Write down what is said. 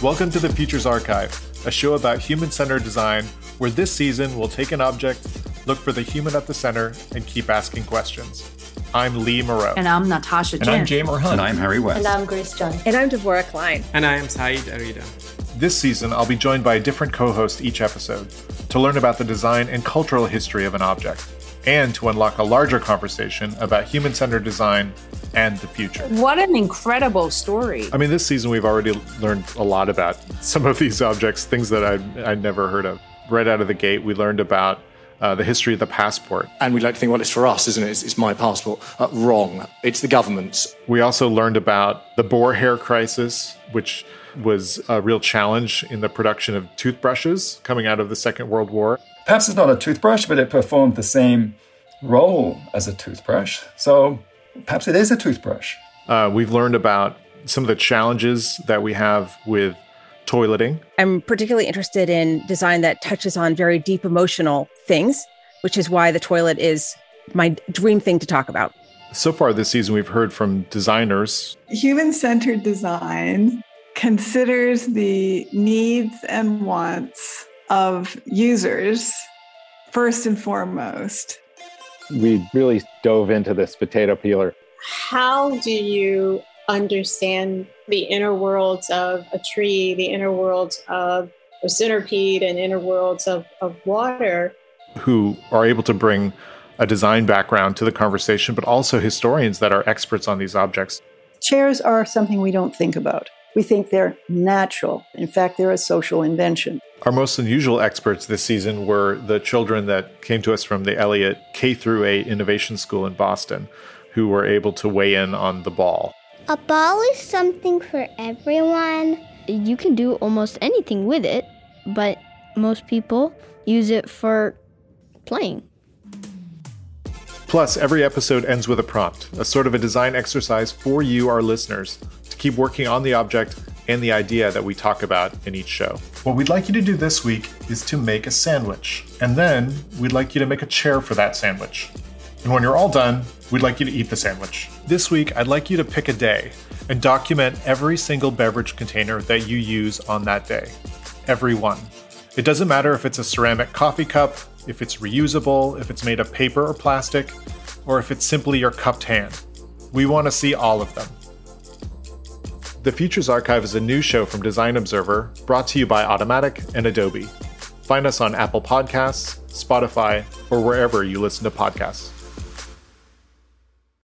Welcome to The Futures Archive, a show about human-centered design, where this season we'll take an object, look for the human at the center, and keep asking questions. I'm Lee Moreau. And I'm Natasha Chan. And I'm Jay Hunt. And I'm Harry West. And I'm Grace Jung. And I'm Devora Klein. And I am Saeed Arida. This season, I'll be joined by a different co-host each episode to learn about the design and cultural history of an object, and to unlock a larger conversation about human-centered design and the future. What an incredible story. I mean, this season we've already learned a lot about some of these objects, things that I'd never heard of. Right out of the gate, we learned about the history of the passport. And we like to think, well, it's for us, isn't it? It's my passport. Wrong. It's the government's. We also learned about the boar hair crisis, which was a real challenge in the production of toothbrushes coming out of the Second World War. Perhaps it's not a toothbrush, but it performed the same role as a toothbrush. So perhaps it is a toothbrush. We've learned about some of the challenges that we have with toileting. I'm particularly interested in design that touches on very deep emotional things, which is why the toilet is my dream thing to talk about. So far this season, we've heard from designers. Human-centered design considers the needs and wants of users first and foremost. We really dove into this potato peeler. How do you understand the inner worlds of a tree, the inner worlds of a centipede, and inner worlds of water? Who are able to bring a design background to the conversation, but also historians that are experts on these objects. Chairs are something we don't think about. We think they're natural. In fact, they're a social invention. Our most unusual experts this season were the children that came to us from the Elliot K through 8 Innovation School in Boston, who were able to weigh in on the ball. A ball is something for everyone. You can do almost anything with it, but most people use it for playing. Plus, every episode ends with a prompt, a sort of a design exercise for you, our listeners, to keep working on the object and the idea that we talk about in each show. What we'd like you to do this week is to make a sandwich, and then we'd like you to make a chair for that sandwich. And when you're all done, we'd like you to eat the sandwich. This week, I'd like you to pick a day and document every single beverage container that you use on that day, every one. It doesn't matter if it's a ceramic coffee cup, if it's reusable, if it's made of paper or plastic, or if it's simply your cupped hand. We want to see all of them. The Futures Archive is a new show from Design Observer, brought to you by Automatic and Adobe. Find us on Apple Podcasts, Spotify, or wherever you listen to podcasts.